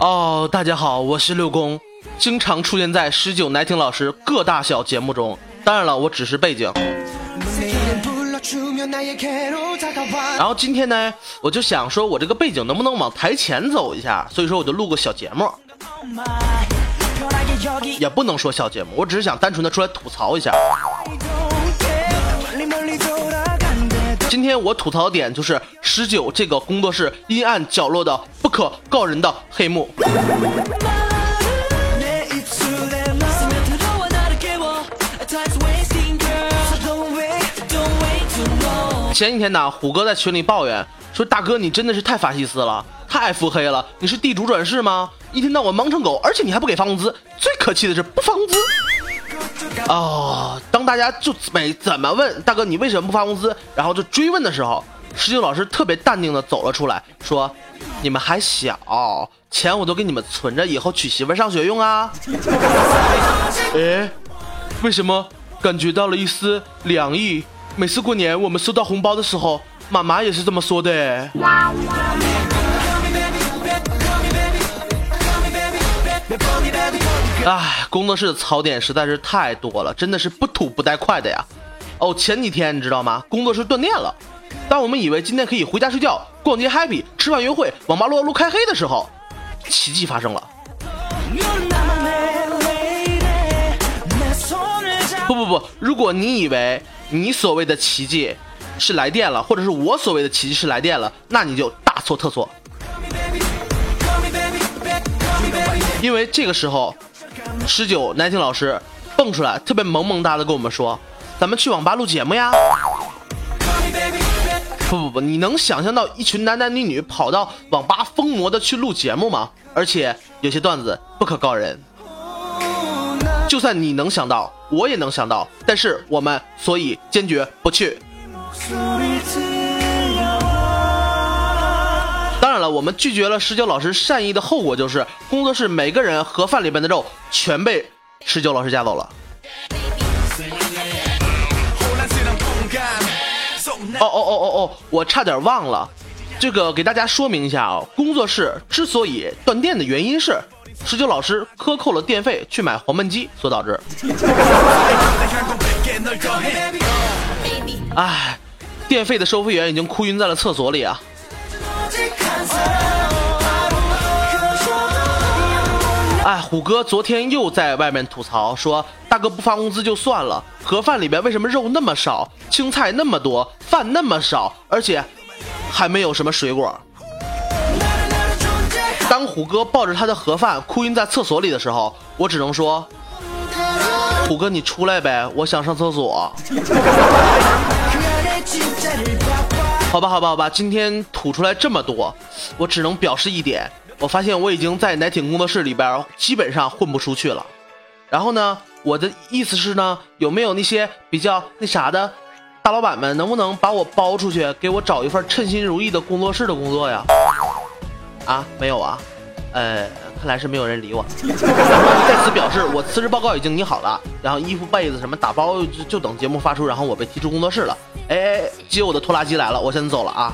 哦，大家好，我是六公，经常出现在19奶挺老师各大小节目中，当然了，我只是背景。然后今天呢，我就想说我这个背景能不能往台前走一下，所以说我就录个小节目，也不能说小节目，我只是想单纯的出来吐槽一下。今天我吐槽点就是19这个工作室阴暗角落的不可告人的黑幕。前几天呢，虎哥在群里抱怨说，大哥你真的是太法西斯了，太腹黑了，你是地主转世吗？一天到晚忙成狗，而且你还不给发工资，最可气的是不发工资。哦，当大家就怎么问大哥你为什么不发工资，然后就追问的时候，19老师特别淡定的走了出来，说你们还小，钱我都给你们存着，以后娶媳妇上学用啊。哎，为什么感觉到了一丝凉意？每次过年我们收到红包的时候，妈妈也是这么说的。哎，工作室的槽点实在是太多了，真的是不吐不带快的呀。哦，前几天你知道吗，工作室断电了，当我们以为今天可以回家睡觉、逛街 happy、吃饭约会、网吧撸开黑的时候，奇迹发生了。不，如果你以为你所谓的奇迹是来电了，或者是我所谓的奇迹是来电了，那你就大错特错。因为这个时候19奶挺老师蹦出来，特别萌萌哒的跟我们说，咱们去网吧录节目呀。不，你能想象到一群男女跑到网吧疯魔的去录节目吗？而且有些段子不可告人，就算你能想到，我也能想到，但是我们所以坚决不去。当然了，我们拒绝了19老师善意的后果就是，工作室每个人盒饭里边的肉全被19老师夹走了。哦，我差点忘了，这个给大家说明一下啊，工作室之所以断电的原因是19老师克扣了电费去买黄焖鸡所导致。哎，电费的收费员已经哭晕在了厕所里啊。哎，虎哥昨天又在外面吐槽说，大哥不发工资就算了，盒饭里边为什么肉那么少，青菜那么多，饭那么少，而且还没有什么水果。当虎哥抱着他的盒饭哭晕在厕所里的时候，我只能说，虎哥你出来呗，我想上厕所。好吧，今天吐出来这么多，我只能表示一点，我发现我已经在奶挺工作室里边基本上混不出去了。然后呢，我的意思是呢，有没有那些比较那啥的大老板们，能不能把我包出去，给我找一份称心如意的工作室的工作呀？啊，没有啊，看来是没有人理我。在此表示，我辞职报告已经拟好了，然后衣服被子什么打包，就等节目发出，然后我被踢出工作室了。哎，接我的拖拉机来了，我先走了啊。